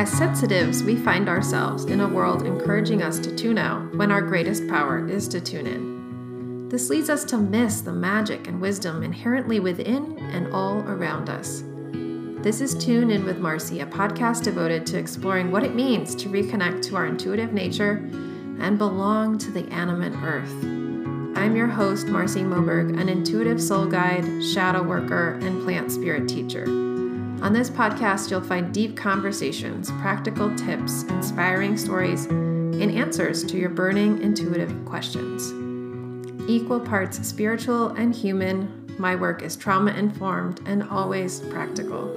As sensitives, we find ourselves in a world encouraging us to tune out when our greatest power is to tune in. This leads us to miss the magic and wisdom inherently within and all around us. This is Tune In with Marci, a podcast devoted to exploring what it means to reconnect to our intuitive nature and belong to the animate earth. I'm your host, Marci Moberg, an intuitive soul guide, shadow worker, and plant spirit teacher. On this podcast, you'll find deep conversations, practical tips, inspiring stories, and answers to your burning intuitive questions. Equal parts spiritual and human, my work is trauma-informed and always practical.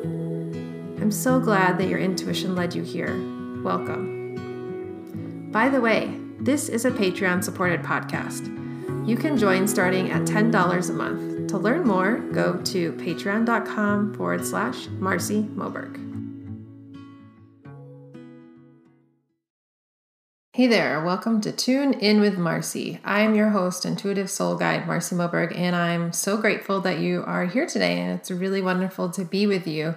I'm so glad that your intuition led you here. Welcome. By the way, this is a Patreon-supported podcast. You can join starting at $10 a month. To learn more, go to patreon.com/Marci Moberg. Hey there, welcome to Tune In with Marci. I'm your host, intuitive soul guide, Marci Moberg, and I'm so grateful that you are here today, and it's really wonderful to be with you.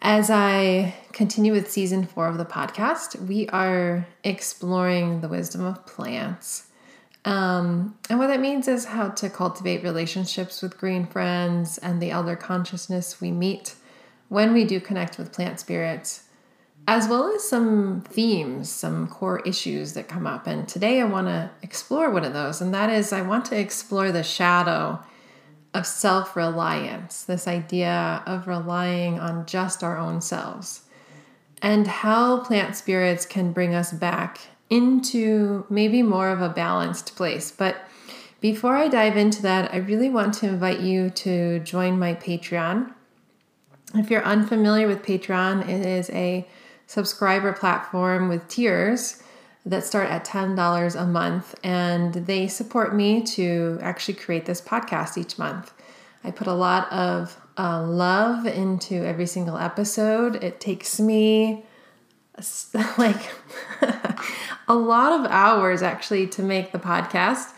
As I continue with season 4 of the podcast, we are exploring the wisdom of plants. And what that means is how to cultivate relationships with green friends and the elder consciousness we meet when we do connect with plant spirits, as well as some themes, some core issues that come up. And today I want to explore one of those, and that is I want to explore the shadow of self-reliance, this idea of relying on just our own selves, and how plant spirits can bring us back into maybe more of a balanced place. But before I dive into that, I really want to invite you to join my Patreon. If you're unfamiliar with Patreon, it is a subscriber platform with tiers that start at $10 a month, and they support me to actually create this podcast each month. I put a lot of love into every single episode. It takes me a lot of hours actually to make the podcast.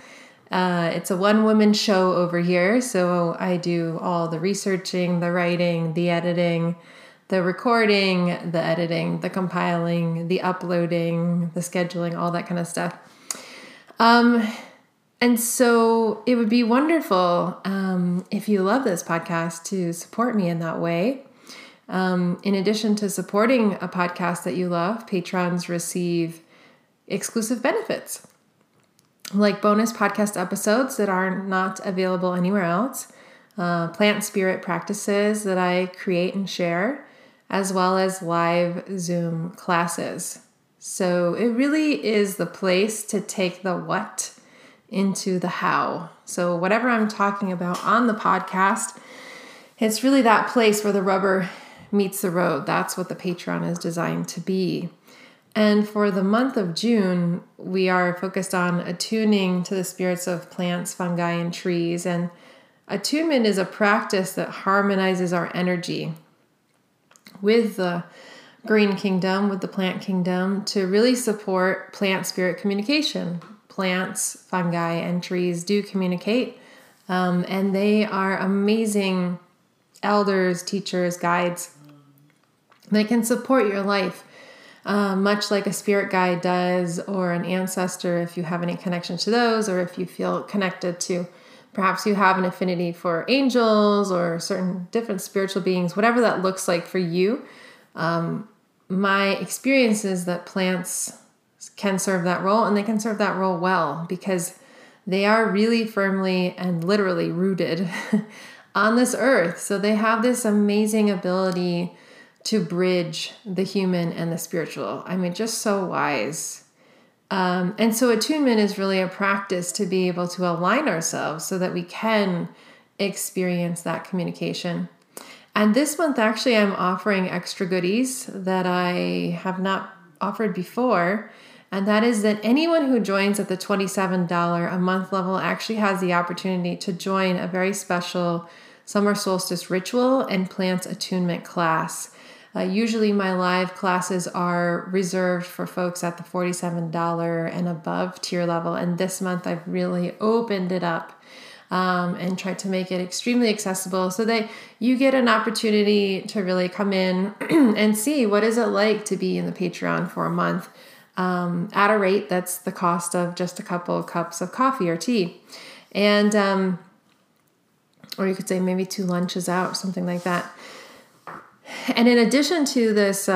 It's a one-woman show over here, so I do all the researching, the writing, the editing, the recording, the editing, the compiling, the uploading, the scheduling, all that kind of stuff. And so it would be wonderful if you love this podcast to support me in that way. In addition to supporting a podcast that you love, patrons receive exclusive benefits like bonus podcast episodes that are not available anywhere else, plant spirit practices that I create and share, as well as live Zoom classes. So it really is the place to take the what into the how. So whatever I'm talking about on the podcast, it's really that place where the rubber meets the road. That's what the Patreon is designed to be. And for the month of June, we are focused on attuning to the spirits of plants, fungi, and trees. And attunement is a practice that harmonizes our energy with the green kingdom, with the plant kingdom, to really support plant-spirit communication. Plants, fungi, and trees do communicate, and they are amazing elders, teachers, guides. They can support your life, much like a spirit guide does, or an ancestor if you have any connection to those, or if you feel connected to, perhaps you have an affinity for angels or certain different spiritual beings, whatever that looks like for you. My experience is that plants can serve that role, and they can serve that role well because they are really firmly and literally rooted on this earth. So they have this amazing ability to bridge the human and the spiritual. I mean, just so wise. And so attunement is really a practice to be able to align ourselves so that we can experience that communication. And this month, actually, I'm offering extra goodies that I have not offered before. And that is that anyone who joins at the $27 a month level actually has the opportunity to join a very special summer solstice ritual and plants attunement class. Usually my live classes are reserved for folks at the $47 and above tier level. And this month I've really opened it up and tried to make it extremely accessible so that you get an opportunity to really come in and see what is it like to be in the Patreon for a month at a rate that's the cost of just a couple of cups of coffee or tea. And or you could say maybe 2 lunches out, something like that. And in addition to this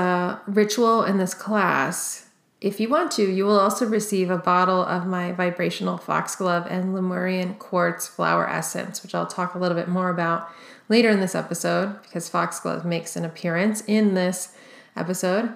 ritual and this class, if you want to, you will also receive a bottle of my vibrational foxglove and Lemurian quartz flower essence, which I'll talk a little bit more about later in this episode, because foxglove makes an appearance in this episode.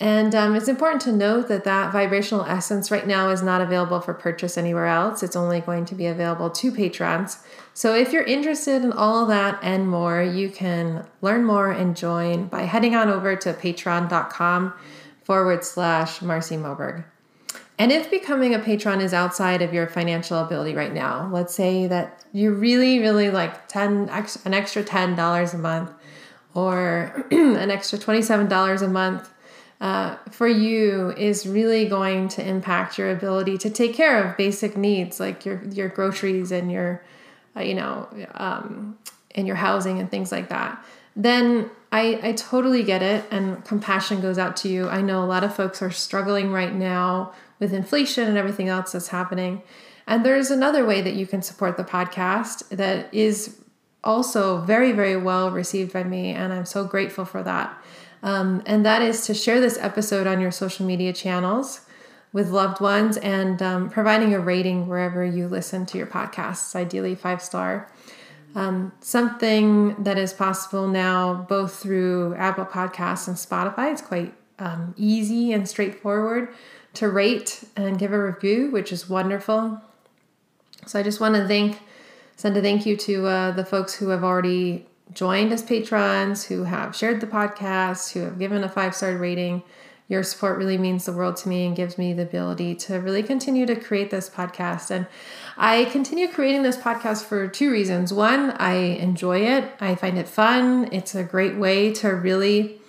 And it's important to note that that vibrational essence right now is not available for purchase anywhere else. It's only going to be available to patrons. So if you're interested in all that and more, you can learn more and join by heading on over to patreon.com/Marci Moberg. And if becoming a patron is outside of your financial ability right now, let's say that you really like an extra $10 a month or an extra $27 a month, for you is really going to impact your ability to take care of basic needs like your groceries and your, and your housing and things like that, then I totally get it, and compassion goes out to you. I know a lot of folks are struggling right now with inflation and everything else that's happening. And there's another way that you can support the podcast that is also very, very well received by me, and I'm so grateful for that. And that is to share this episode on your social media channels with loved ones and providing a rating wherever you listen to your podcasts, ideally 5-star. Something that is possible now both through Apple Podcasts and Spotify. It's quite easy and straightforward to rate and give a review, which is wonderful. So I just want to send a thank you to the folks who have already joined as patrons, who have shared the podcast, who have given a 5-star rating. Your support really means the world to me and gives me the ability to really continue to create this podcast. And I continue creating this podcast for 2 reasons. One, I enjoy it. I find it fun. It's a great way to really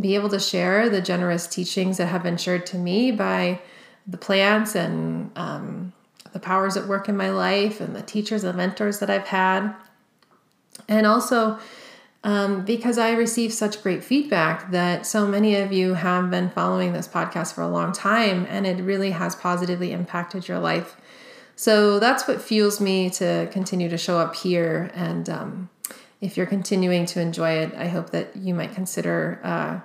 be able to share the generous teachings that have been shared to me by the plants and the powers at work in my life and the teachers and mentors that I've had. And also, because I receive such great feedback that so many of you have been following this podcast for a long time, and it really has positively impacted your life. So that's what fuels me to continue to show up here. And if you're continuing to enjoy it, I hope that you might consider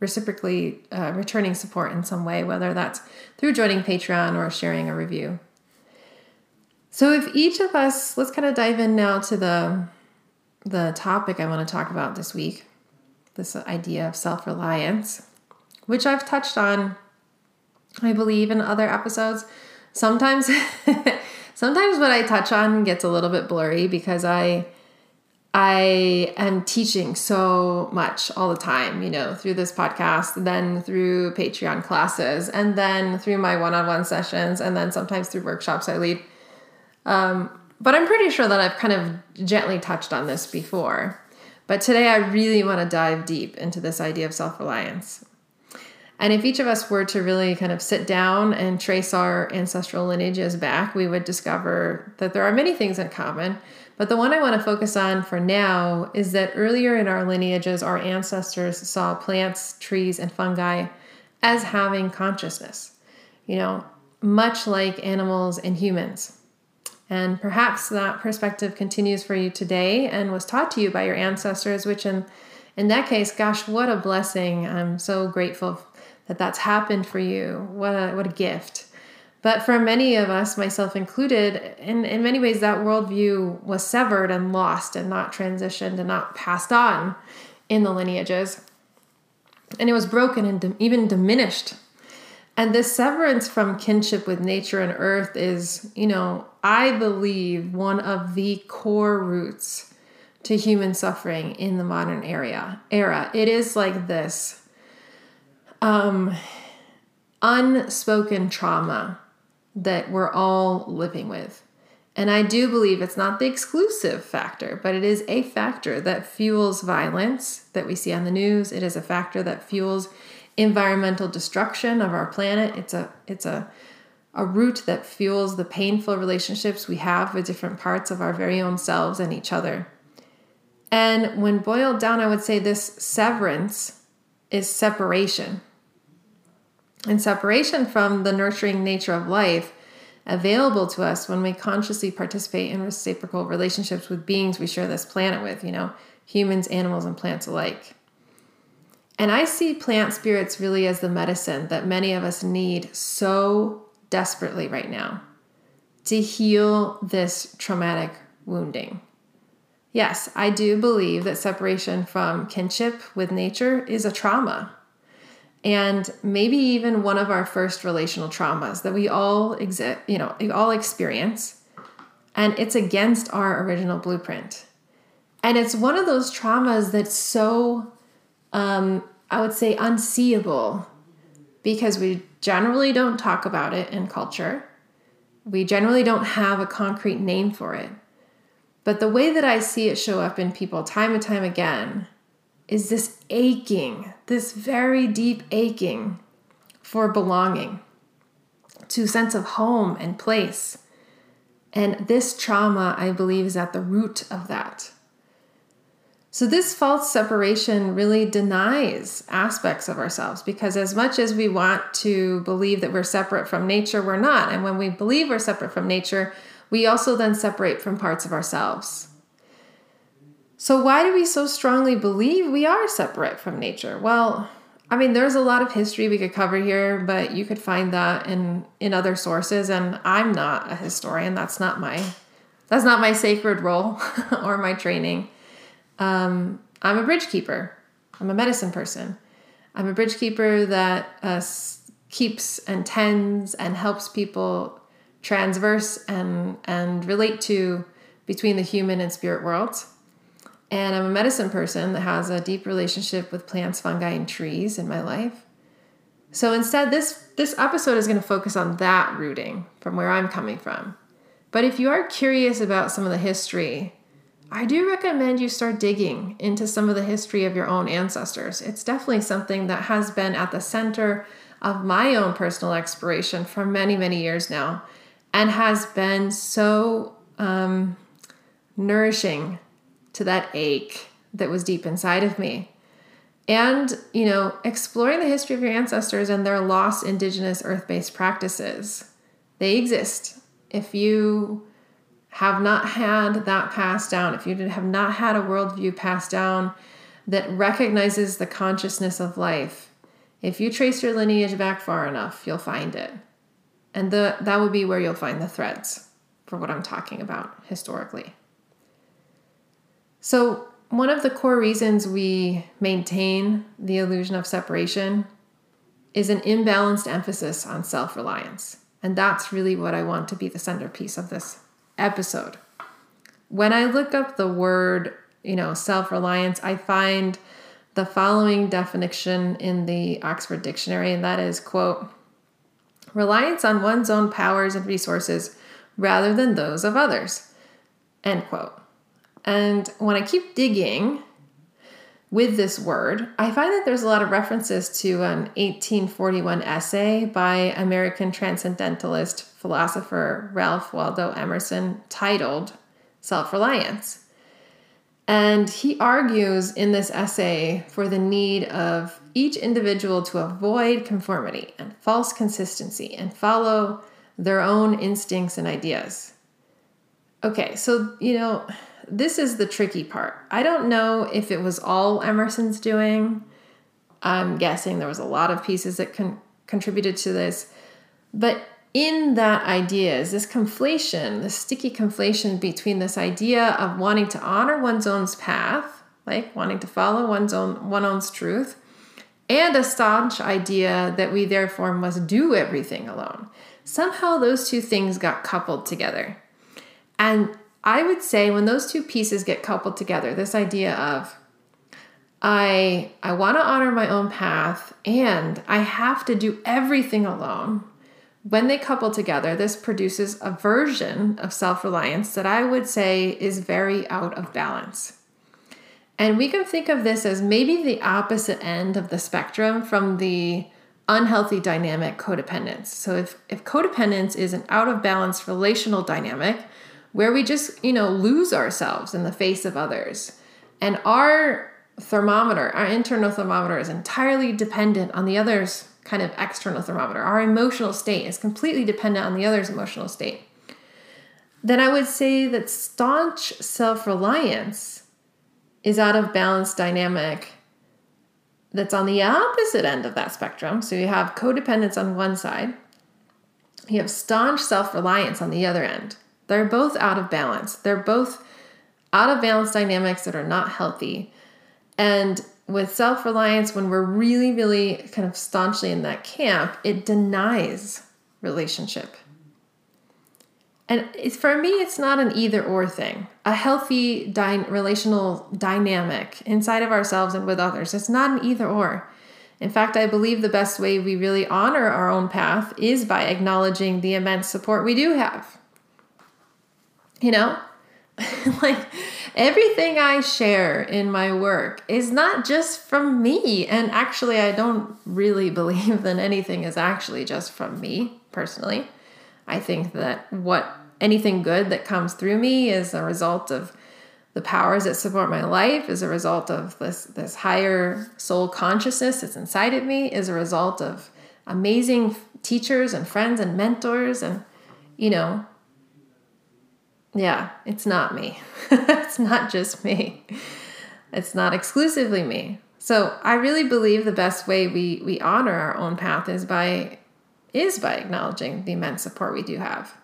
reciprocally returning support in some way, whether that's through joining Patreon or sharing a review. So if each of us, let's kind of dive in now to the topic I want to talk about this week, this idea of self-reliance, which I've touched on, I believe, in other episodes. Sometimes what I touch on gets a little bit blurry because I am teaching so much all the time, through this podcast, then through Patreon classes, and then through my one-on-one sessions, and then sometimes through workshops I lead. But I'm pretty sure that I've kind of gently touched on this before. But today I really want to dive deep into this idea of self-reliance. And if each of us were to really kind of sit down and trace our ancestral lineages back, we would discover that there are many things in common. But the one I want to focus on for now is that earlier in our lineages, our ancestors saw plants, trees, and fungi as having consciousness, much like animals and humans. And perhaps that perspective continues for you today and was taught to you by your ancestors, which in that case, gosh, what a blessing. I'm so grateful that that's happened for you. What a gift. But for many of us, myself included, in many ways, that worldview was severed and lost and not transitioned and not passed on in the lineages. And it was broken and even diminished. And this severance from kinship with nature and earth is, I believe, one of the core roots to human suffering in the modern era. It is like this unspoken trauma that we're all living with. And I do believe it's not the exclusive factor, but it is a factor that fuels violence that we see on the news. It is a factor that fuels environmental destruction of our planet. It's a a root that fuels the painful relationships we have with different parts of our very own selves and each other. And when boiled down, I would say this severance is separation. And separation from the nurturing nature of life available to us when we consciously participate in reciprocal relationships with beings we share this planet with, humans, animals, and plants alike. And I see plant spirits really as the medicine that many of us need so desperately right now to heal this traumatic wounding. Yes, I do believe that separation from kinship with nature is a trauma, and maybe even one of our first relational traumas that we all experience, and it's against our original blueprint. And it's one of those traumas that's so, I would say, unseeable, because we generally don't talk about it in culture. We generally don't have a concrete name for it. But the way that I see it show up in people time and time again is this aching, this very deep aching for belonging, to sense of home and place. And this trauma, I believe, is at the root of that. So this false separation really denies aspects of ourselves, because as much as we want to believe that we're separate from nature, we're not. And when we believe we're separate from nature, we also then separate from parts of ourselves. So why do we so strongly believe we are separate from nature? Well, there's a lot of history we could cover here, but you could find that in other sources. And I'm not a historian. That's not my sacred role or my training. I'm a bridge keeper. I'm a medicine person. I'm a bridge keeper that keeps and tends and helps people transverse and relate to between the human and spirit worlds. And I'm a medicine person that has a deep relationship with plants, fungi, and trees in my life. So instead, this episode is going to focus on that rooting from where I'm coming from. But if you are curious about some of the history, I do recommend you start digging into some of the history of your own ancestors. It's definitely something that has been at the center of my own personal exploration for many, many years now, and has been so nourishing to that ache that was deep inside of me. And, exploring the history of your ancestors and their lost indigenous earth-based practices. They exist. If you have not had that passed down, if you have not had a worldview passed down that recognizes the consciousness of life, if you trace your lineage back far enough, you'll find it. And that would be where you'll find the threads for what I'm talking about historically. So one of the core reasons we maintain the illusion of separation is an imbalanced emphasis on self-reliance. And that's really what I want to be the centerpiece of this episode. When I look up the word, self-reliance, I find the following definition in the Oxford Dictionary, and that is, quote, reliance on one's own powers and resources rather than those of others, end quote. And when I keep digging with this word, I find that there's a lot of references to an 1841 essay by American transcendentalist philosopher Ralph Waldo Emerson titled Self-Reliance. And he argues in this essay for the need of each individual to avoid conformity and false consistency and follow their own instincts and ideas. Okay, so, this is the tricky part. I don't know if it was all Emerson's doing. I'm guessing there was a lot of pieces that contributed to this. But in that idea is this conflation, this sticky conflation between this idea of wanting to honor one's own path, like wanting to follow one's truth, and a staunch idea that we therefore must do everything alone. Somehow those two things got coupled together. And I would say when those two pieces get coupled together, this idea of I want to honor my own path and I have to do everything alone, when they couple together, this produces a version of self-reliance that I would say is very out of balance. And we can think of this as maybe the opposite end of the spectrum from the unhealthy dynamic codependence. So if codependence is an out of balance relational dynamic where we just, lose ourselves in the face of others, and our thermometer, our internal thermometer, is entirely dependent on the other's kind of external thermometer, our emotional state is completely dependent on the other's emotional state, then I would say that staunch self-reliance is out of balance dynamic that's on the opposite end of that spectrum. So you have codependence on one side, you have staunch self-reliance on the other end. They're both out of balance. They're both out of balance dynamics that are not healthy. And with self-reliance, when we're really, really kind of staunchly in that camp, it denies relationship. And for me, it's not an either-or thing. A healthy relational dynamic inside of ourselves and with others, it's not an either-or. In fact, I believe the best way we really honor our own path is by acknowledging the immense support we do have. Like, everything I share in my work is not just from me. And actually, I don't really believe that anything is actually just from me personally. I think that anything good that comes through me is a result of the powers that support my life, is a result of this higher soul consciousness that's inside of me, is a result of amazing teachers and friends and mentors. And, it's not me. It's not just me. It's not exclusively me. So I really believe the best way we honor our own path is by acknowledging the immense support we do have.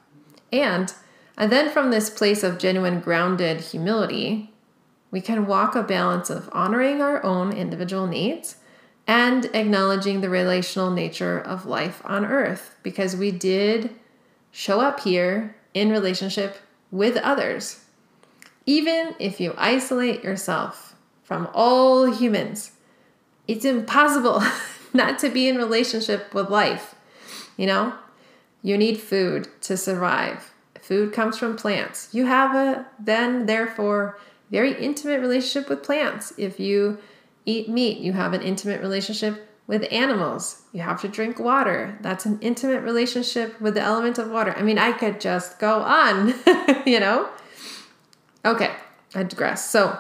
And then from this place of genuine grounded humility, we can walk a balance of honoring our own individual needs and acknowledging the relational nature of life on earth, because we did show up here in relationship with others. Even if you isolate yourself from all humans, it's impossible not to be in relationship with life. You need food to survive. Food comes from plants. You have a therefore very intimate relationship with plants. If you eat meat, you have an intimate relationship with animals. You have to drink water. That's an intimate relationship with the element of water. I could just go on, Okay, I digress. So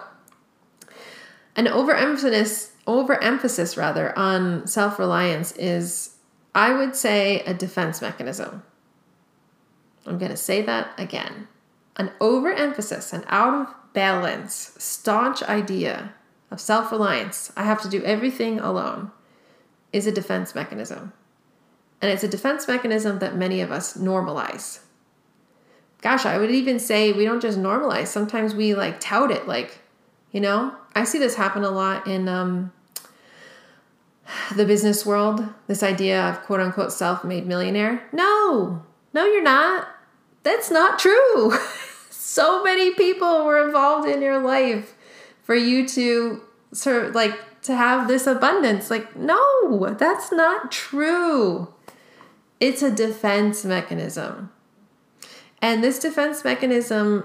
an overemphasis on self-reliance is, I would say, a defense mechanism. I'm going to say that again. An overemphasis, an out of balance, staunch idea of self-reliance, I have to do everything alone, is a defense mechanism. And it's a defense mechanism that many of us normalize. Gosh, I would even say we don't just normalize. Sometimes we tout it. I see this happen a lot in the business world, this idea of quote unquote self-made millionaire. No, you're not. That's not true. So many people were involved in your life for you to to have this abundance. No, that's not true. It's a defense mechanism. And this defense mechanism,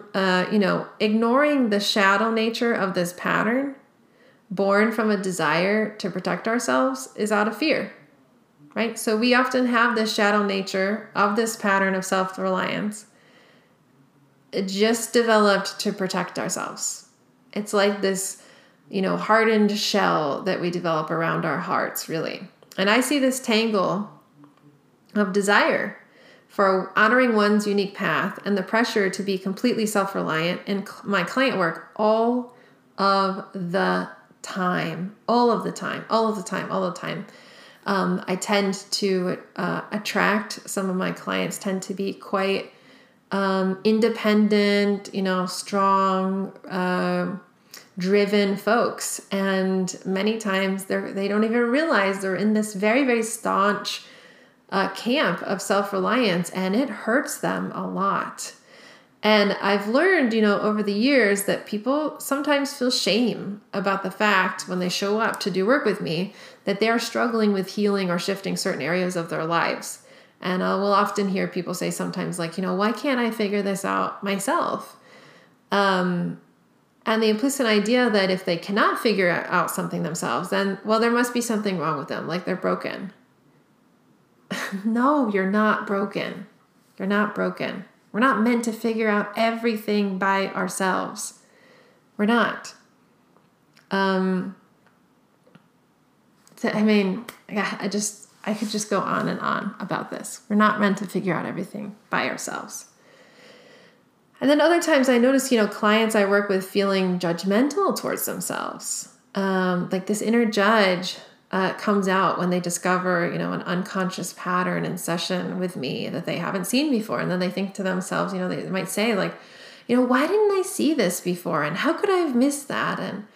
ignoring the shadow nature of this pattern, born from a desire to protect ourselves, is out of fear, right? So we often have this shadow nature of this pattern of self-reliance just developed to protect ourselves. It's like this, hardened shell that we develop around our hearts, really. And I see this tangle of desire for honoring one's unique path and the pressure to be completely self-reliant in my client work all of the time. I tend to attract, some of my clients tend to be quite independent, strong, driven folks. And many times they don't even realize they're in this very, very staunch camp of self-reliance, and it hurts them a lot. And I've learned, over the years, that people sometimes feel shame about the fact, when they show up to do work with me, that they are struggling with healing or shifting certain areas of their lives. And I will often hear people say sometimes, why can't I figure this out myself? And the implicit idea that if they cannot figure out something themselves, then, there must be something wrong with them, they're broken. No, you're not broken. You're not broken. We're not meant to figure out everything by ourselves. We're not. I mean, I could just go on and on about this. We're not meant to figure out everything by ourselves. And then other times I notice, clients I work with feeling judgmental towards themselves. Like this inner judge comes out when they discover, an unconscious pattern in session with me that they haven't seen before. And then they think to themselves, they might say like, why didn't I see this before? And how could I have missed that? And,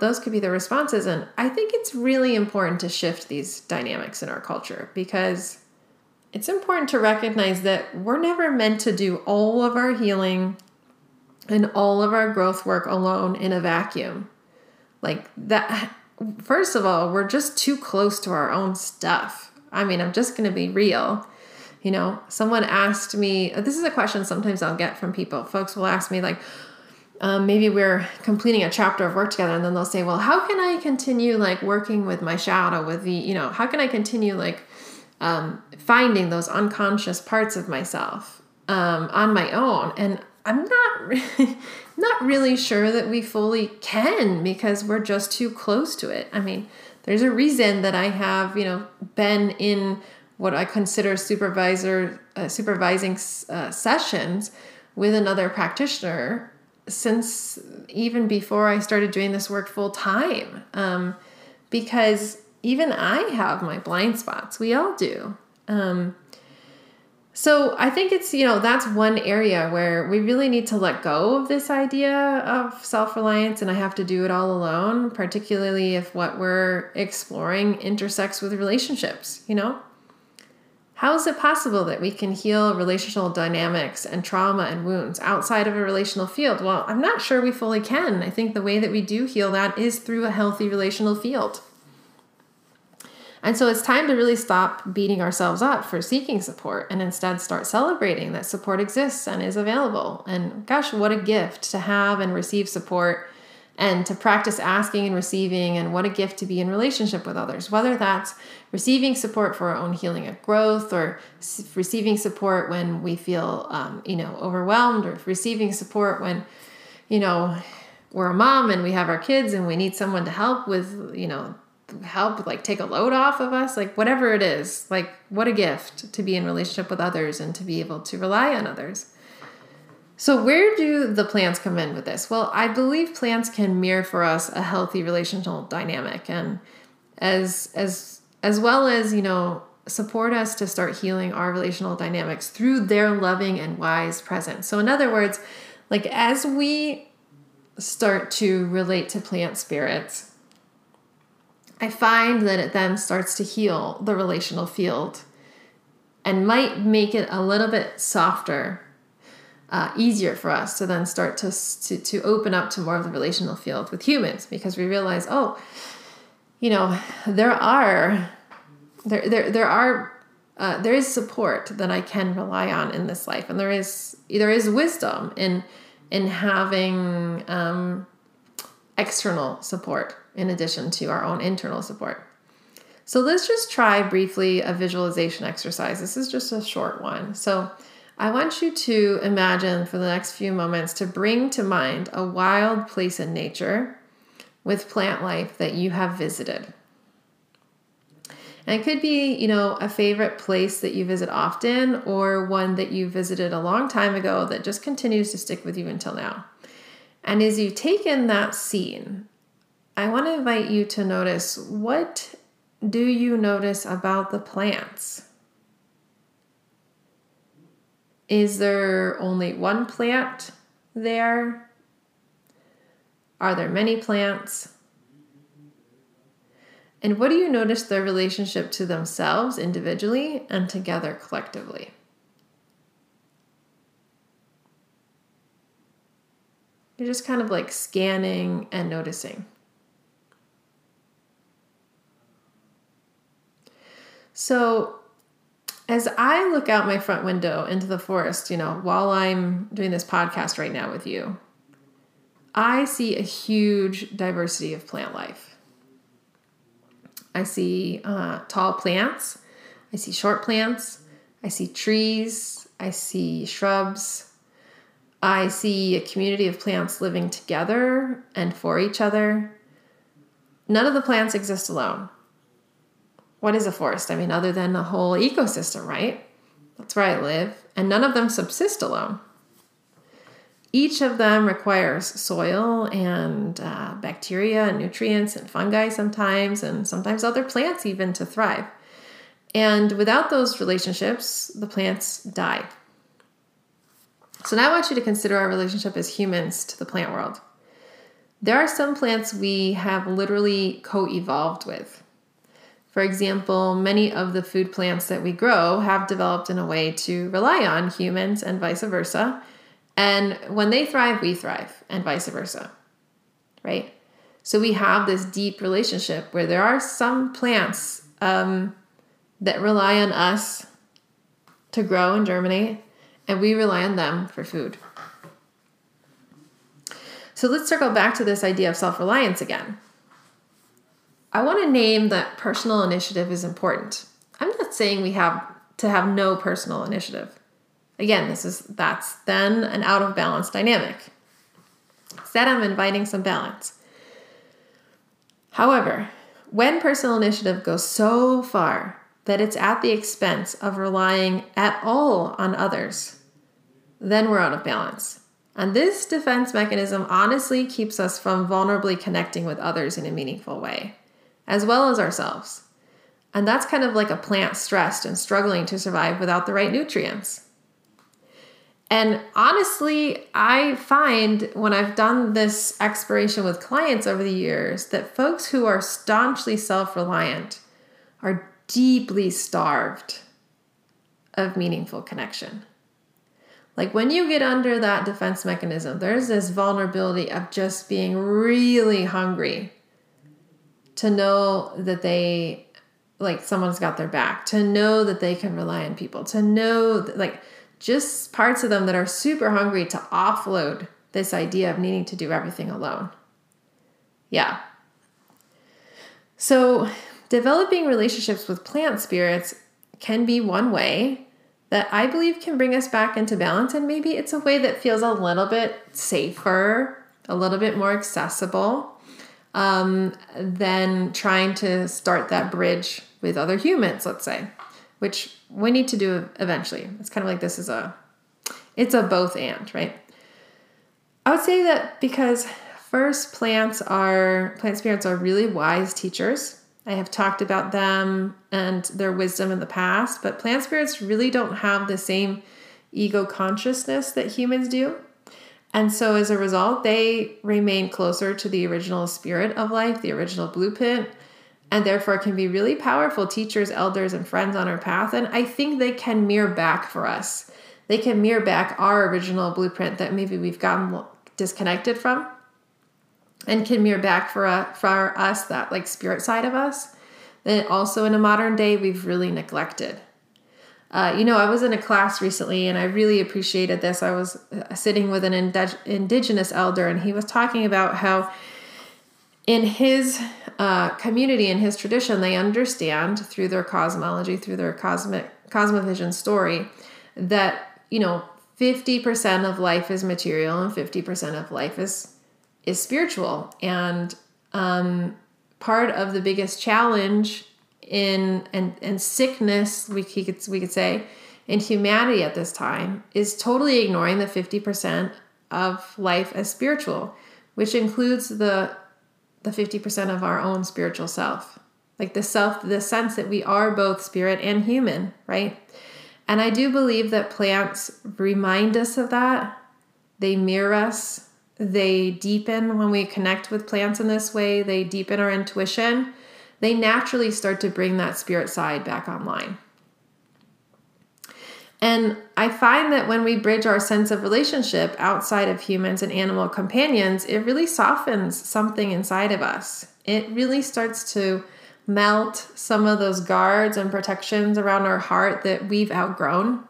those could be the responses. And I think it's really important to shift these dynamics in our culture, because it's important to recognize that we're never meant to do all of our healing and all of our growth work alone in a vacuum. Like that, first of all, we're just too close to our own stuff. I mean, I'm just going to be real. Someone asked me, this is a question sometimes I'll get from people. Folks will ask me like, maybe we're completing a chapter of work together, and then they'll say, well, how can I continue like working with my shadow with the, how can I continue like finding those unconscious parts of myself on my own? And I'm not really sure that we fully can, because we're just too close to it. I mean, there's a reason that I have, been in what I consider supervising sessions with another practitioner since even before I started doing this work full time, because even I have my blind spots. We all do. So I think it's, that's one area where we really need to let go of this idea of self-reliance and I have to do it all alone, particularly if what we're exploring intersects with relationships. How is it possible that we can heal relational dynamics and trauma and wounds outside of a relational field? Well, I'm not sure we fully can. I think the way that we do heal that is through a healthy relational field. And so it's time to really stop beating ourselves up for seeking support and instead start celebrating that support exists and is available. And gosh, what a gift to have and receive support and to practice asking and receiving, and what a gift to be in relationship with others, whether that's receiving support for our own healing and growth, or receiving support when we feel, overwhelmed, or receiving support when, we're a mom and we have our kids and we need someone to help with, help like take a load off of us, like whatever it is, like what a gift to be in relationship with others and to be able to rely on others. So where do the plants come in with this? Well, I believe plants can mirror for us a healthy relational dynamic, and as well as, support us to start healing our relational dynamics through their loving and wise presence. So in other words, like as we start to relate to plant spirits, I find that it then starts to heal the relational field and might make it a little bit softer, easier for us to then start to open up to more of the relational field with humans, because we realize, there is support that I can rely on in this life, and there is wisdom in having external support in addition to our own internal support. So let's just try briefly a visualization exercise. This is just a short one. So I want you to imagine for the next few moments to bring to mind a wild place in nature with plant life that you have visited. And it could be, a favorite place that you visit often, or one that you visited a long time ago that just continues to stick with you until now. And as you take in that scene, I want to invite you to notice, what do you notice about the plants? Is there only one plant there? Are there many plants? And what do you notice their relationship to themselves individually and together collectively? You're just kind of like scanning and noticing. So, as I look out my front window into the forest, while I'm doing this podcast right now with you, I see a huge diversity of plant life. I see tall plants. I see short plants, I see trees, I see shrubs, I see a community of plants living together and for each other. None of the plants exist alone. What is a forest? I mean, other than a whole ecosystem, right? That's where I live. And none of them subsist alone. Each of them requires soil and bacteria and nutrients and fungi sometimes, and sometimes other plants even, to thrive. And without those relationships, the plants die. So now I want you to consider our relationship as humans to the plant world. There are some plants we have literally co-evolved with. For example, many of the food plants that we grow have developed in a way to rely on humans and vice versa. And when they thrive, we thrive, and vice versa, right? So we have this deep relationship where there are some plants that rely on us to grow and germinate, and we rely on them for food. So let's circle back to this idea of self-reliance again. I want to name that personal initiative is important. I'm not saying we have to have no personal initiative. Again, that's then an out of balance dynamic. Instead, I'm inviting some balance. However, when personal initiative goes so far that it's at the expense of relying at all on others, then we're out of balance. And this defense mechanism honestly keeps us from vulnerably connecting with others in a meaningful way, as well as ourselves. And that's kind of like a plant stressed and struggling to survive without the right nutrients. And honestly, I find when I've done this exploration with clients over the years that folks who are staunchly self-reliant are deeply starved of meaningful connection. Like when you get under that defense mechanism, there's this vulnerability of just being really hungry to know that someone's got their back, to know that they can rely on people, to know that, just parts of them that are super hungry to offload this idea of needing to do everything alone. Yeah. So developing relationships with plant spirits can be one way that I believe can bring us back into balance. And maybe it's a way that feels a little bit safer, a little bit more accessible than trying to start that bridge with other humans, let's say, which we need to do eventually. It's kind of like it's a both and, right? I would say that because first, plant spirits are really wise teachers. I have talked about them and their wisdom in the past, but plant spirits really don't have the same ego consciousness that humans do. And so as a result, they remain closer to the original spirit of life, the original blueprint, and therefore can be really powerful teachers, elders, and friends on our path. And I think they can mirror back for us. They can mirror back our original blueprint that maybe we've gotten disconnected from, and can mirror back for us that spirit side of us that also in a modern day we've really neglected. I was in a class recently and I really appreciated this. I was sitting with an indigenous elder and he was talking about how in his community, in his tradition, they understand through their cosmology, through their cosmovision story, that 50% of life is material and 50% of life is spiritual. And part of the biggest challenge in sickness, we could say, in humanity at this time, is totally ignoring the 50% of life as spiritual, which includes the 50% of our own spiritual self, the sense that we are both spirit and human, right? And I do believe that plants remind us of that. They mirror us. They deepen when we connect with plants in this way. They deepen our intuition. They naturally start to bring that spirit side back online. And I find that when we bridge our sense of relationship outside of humans and animal companions, it really softens something inside of us. It really starts to melt some of those guards and protections around our heart that we've outgrown.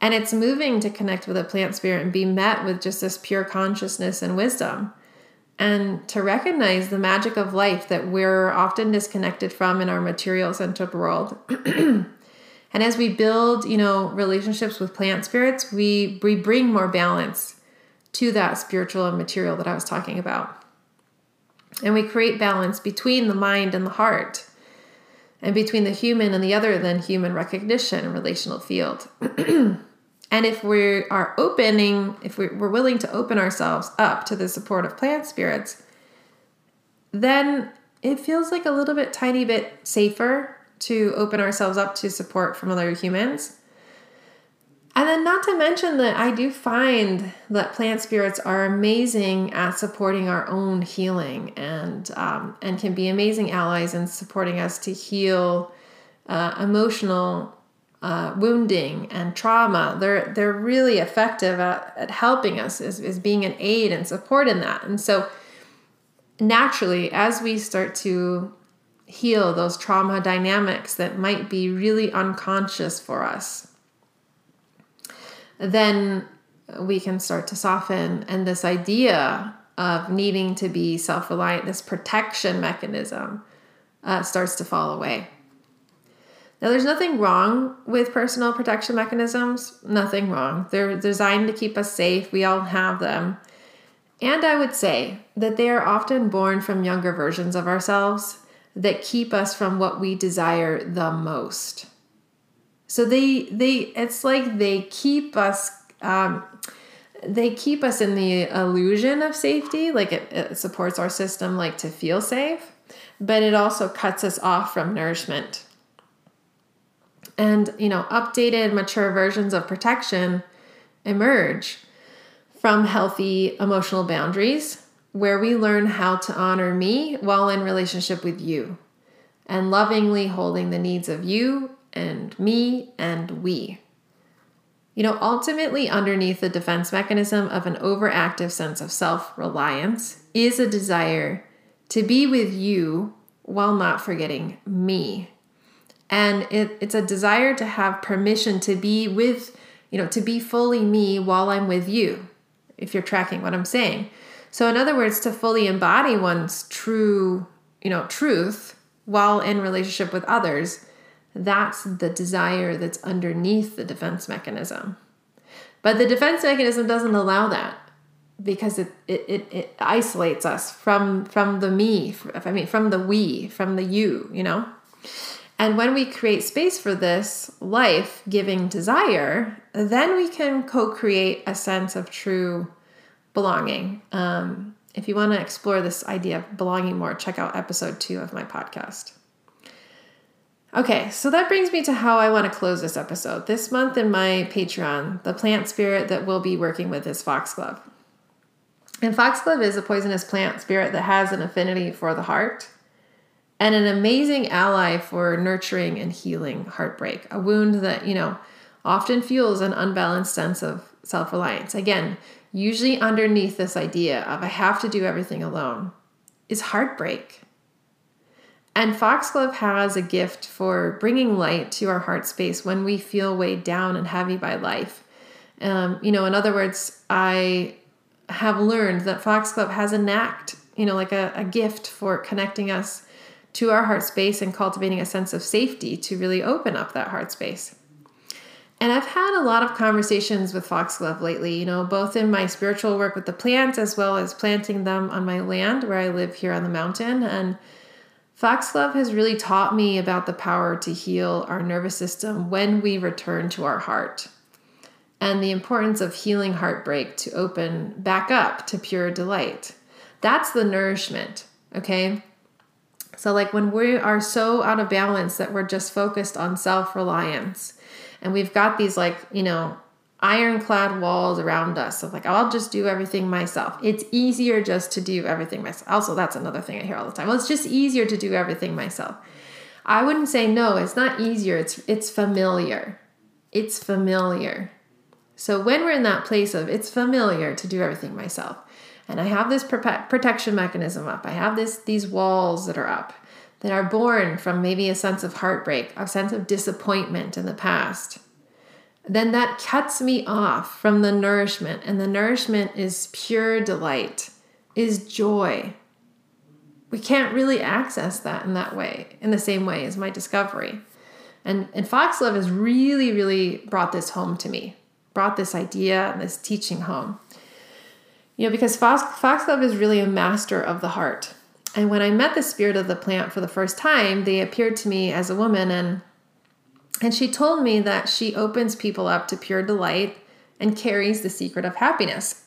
And it's moving to connect with a plant spirit and be met with just this pure consciousness and wisdom, and to recognize the magic of life that we're often disconnected from in our material-centered world And as we build, relationships with plant spirits, we bring more balance to that spiritual and material that I was talking about. And we create balance between the mind and the heart, and between the human and the other than human recognition and relational field. And if we're willing to open ourselves up to the support of plant spirits, then it feels like a little bit, tiny bit safer to open ourselves up to support from other humans. And then not to mention that I do find that plant spirits are amazing at supporting our own healing and can be amazing allies in supporting us to heal emotional wounding and trauma. They're really effective at helping us, as being an aid and support in that. And so naturally, as we start to heal those trauma dynamics that might be really unconscious for us, then we can start to soften. And this idea of needing to be self-reliant, this protection mechanism, starts to fall away. Now, there's nothing wrong with personal protection mechanisms. Nothing wrong. They're designed to keep us safe. We all have them. And I would say that they are often born from younger versions of ourselves that keep us from what we desire the most. So it's like they keep us in the illusion of safety. Like it supports our system, like to feel safe, but it also cuts us off from nourishment. And, updated, mature versions of protection emerge from healthy emotional boundaries where we learn how to honor me while in relationship with you and lovingly holding the needs of you and me and we. Ultimately, underneath the defense mechanism of an overactive sense of self-reliance is a desire to be with you while not forgetting me. And it's a desire to have permission to be with, to be fully me while I'm with you, if you're tracking what I'm saying. So in other words, to fully embody one's true, truth while in relationship with others, that's the desire that's underneath the defense mechanism. But the defense mechanism doesn't allow that because it isolates us from the me, from the we, from the you, And when we create space for this life-giving desire, then we can co-create a sense of true belonging. If you want to explore this idea of belonging more, check out episode 2 of my podcast. Okay, so that brings me to how I want to close this episode. This month in my Patreon, the plant spirit that we'll be working with is Foxglove. And Foxglove is a poisonous plant spirit that has an affinity for the heart, and an amazing ally for nurturing and healing heartbreak, a wound that, often fuels an unbalanced sense of self-reliance. Again, usually underneath this idea of I have to do everything alone is heartbreak. And Foxglove has a gift for bringing light to our heart space when we feel weighed down and heavy by life. In other words, I have learned that Foxglove has a knack, like a gift for connecting us to our heart space and cultivating a sense of safety to really open up that heart space. And I've had a lot of conversations with Foxglove lately, both in my spiritual work with the plants as well as planting them on my land where I live here on the mountain. And Foxglove has really taught me about the power to heal our nervous system when we return to our heart and the importance of healing heartbreak to open back up to pure delight. That's the nourishment, okay? So like when we are so out of balance that we're just focused on self-reliance and we've got these ironclad walls around us of I'll just do everything myself. It's easier just to do everything myself. Also, that's another thing I hear all the time. Well, it's just easier to do everything myself. I wouldn't say no, it's not easier. It's familiar. It's familiar. So when we're in that place of it's familiar to do everything myself, and I have this protection mechanism up, I have these walls that are up, that are born from maybe a sense of heartbreak, a sense of disappointment in the past, then that cuts me off from the nourishment. And the nourishment is pure delight, is joy. We can't really access that in the same way as my discovery. And Foxglove has really, really brought this home to me, brought this idea and this teaching home. You know, because Foxglove is really a master of the heart. And when I met the spirit of the plant for the first time, they appeared to me as a woman, and she told me that she opens people up to pure delight and carries the secret of happiness,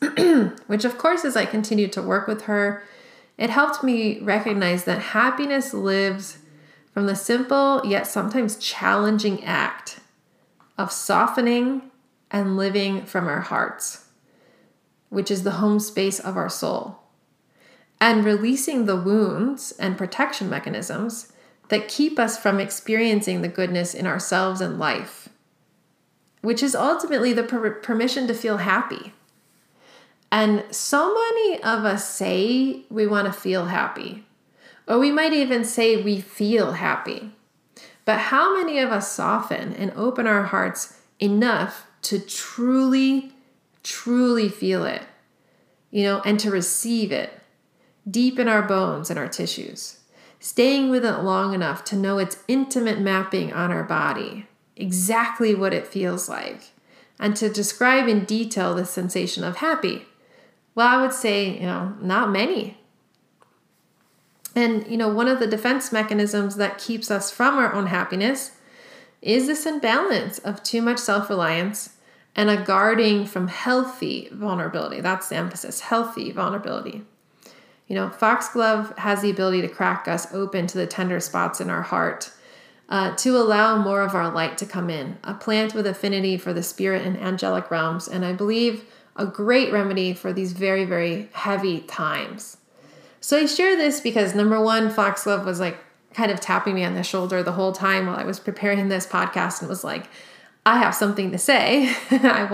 which, of course, as I continued to work with her, it helped me recognize that happiness lives from the simple yet sometimes challenging act of softening and living from our hearts, which is the home space of our soul, and releasing the wounds and protection mechanisms that keep us from experiencing the goodness in ourselves and life, which is ultimately the permission to feel happy. And so many of us say we want to feel happy, or we might even say we feel happy. But how many of us soften and open our hearts enough to truly, truly feel it, you know, and to receive it deep in our bones and our tissues? Staying with it long enough to know its intimate mapping on our body, exactly what it feels like, and to describe in detail the sensation of happy. Well, I would say, you know, not many. And, you know, one of the defense mechanisms that keeps us from our own happiness is this imbalance of too much self-reliance and a guarding from healthy vulnerability. That's the emphasis, healthy vulnerability. You know, Foxglove has the ability to crack us open to the tender spots in our heart, to allow more of our light to come in, a plant with affinity for the spirit and angelic realms, and I believe a great remedy for these very, very heavy times. So I share this because, number one, Foxglove was like kind of tapping me on the shoulder the whole time while I was preparing this podcast and was like, I have something to say. I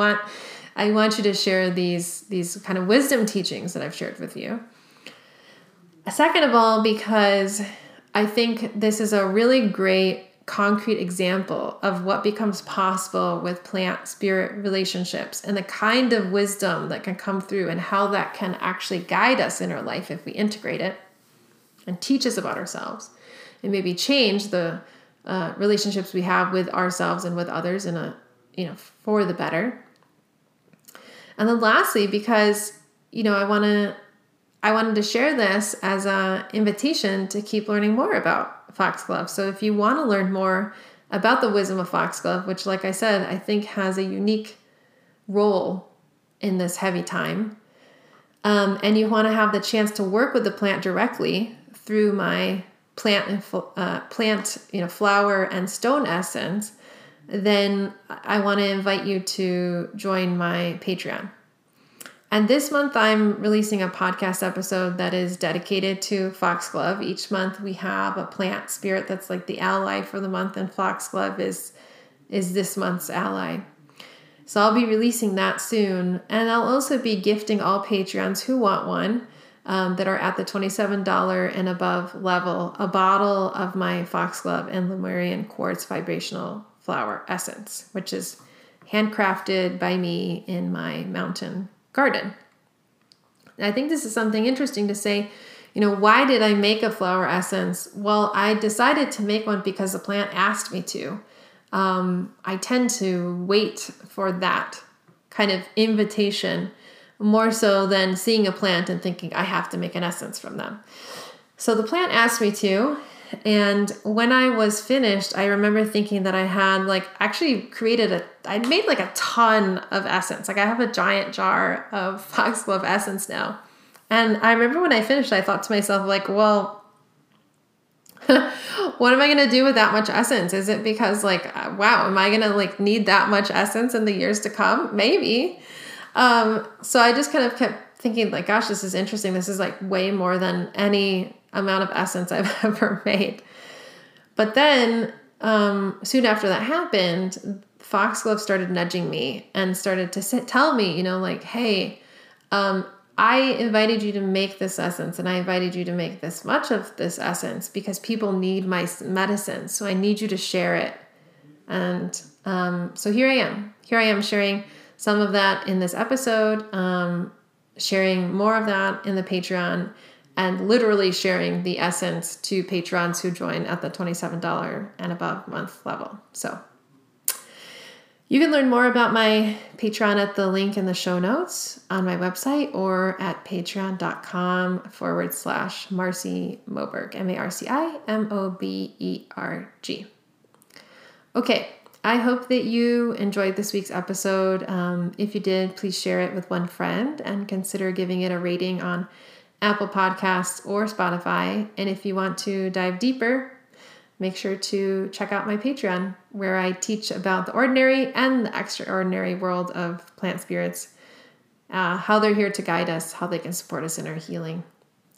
want you to share these kind of wisdom teachings that I've shared with you. Second of all, because I think this is a really great concrete example of what becomes possible with plant-spirit relationships and the kind of wisdom that can come through and how that can actually guide us in our life if we integrate it and teach us about ourselves and maybe change the relationships we have with ourselves and with others in a, you know, for the better. And then lastly, because, you know, I wanted to share this as an invitation to keep learning more about Foxglove. So if you want to learn more about the wisdom of Foxglove, which, like I said, I think has a unique role in this heavy time, and you want to have the chance to work with the plant directly through my plant, flower and stone essence, then I want to invite you to join my Patreon. And this month, I'm releasing a podcast episode that is dedicated to Foxglove. Each month, we have a plant spirit that's like the ally for the month, and Foxglove is this month's ally. So I'll be releasing that soon. And I'll also be gifting all Patreons who want one, that are at the $27 and above level, a bottle of my Foxglove and Lemurian quartz vibrational flower essence, which is handcrafted by me in my mountain garden. And I think this is something interesting to say, you know, why did I make a flower essence? Well, I decided to make one because the plant asked me to. I tend to wait for that kind of invitation more so than seeing a plant and thinking I have to make an essence from them. So the plant asked me to, and when I was finished, I remember thinking that I had I'd made like a ton of essence. Like I have a giant jar of Foxglove essence now. And I remember when I finished, I thought to myself like, well, what am I going to do with that much essence? Is it because like, wow, am I going to like need that much essence in the years to come? Maybe. So I just kind of kept thinking like, gosh, this is interesting. This is like way more than any amount of essence I've ever made. But then soon after that happened, Foxglove started nudging me and started to tell me, you know, like, hey, I invited you to make this essence and I invited you to make this much of this essence because people need my medicine. So I need you to share it. And so here I am. Here I am sharing some of that in this episode, sharing more of that in the Patreon. and literally sharing the essence to patrons who join at the $27 and above month level. So you can learn more about my Patreon at the link in the show notes on my website or at patreon.com/ Marci Moberg, MarciMoberg. Okay, I hope that you enjoyed this week's episode. If you did, please share it with one friend and consider giving it a rating on Apple Podcasts or Spotify. And if you want to dive deeper, make sure to check out my Patreon, where I teach about the ordinary and the extraordinary world of plant spirits, how they're here to guide us, how they can support us in our healing.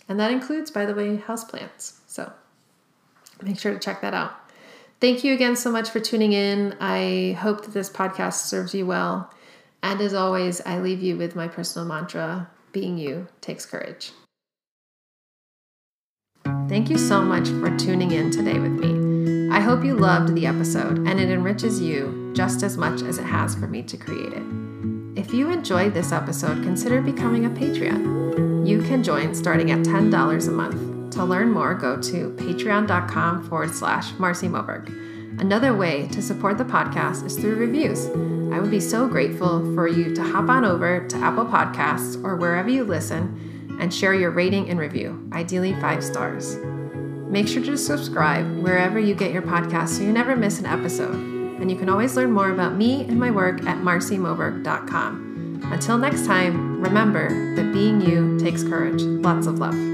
And that includes, by the way, houseplants. So make sure to check that out. Thank you again so much for tuning in. I hope that this podcast serves you well. And as always, I leave you with my personal mantra: being you takes courage. Thank you so much for tuning in today with me. I hope you loved the episode and it enriches you just as much as it has for me to create it. If you enjoyed this episode, consider becoming a Patreon. You can join starting at $10 a month. To learn more, go to patreon.com/ Marci Moberg. Another way to support the podcast is through reviews. I would be so grateful for you to hop on over to Apple Podcasts or wherever you listen and share your rating and review, ideally 5 stars. Make sure to subscribe wherever you get your podcast so you never miss an episode. And you can always learn more about me and my work at marcimoberg.com. Until next time, remember that being you takes courage. Lots of love.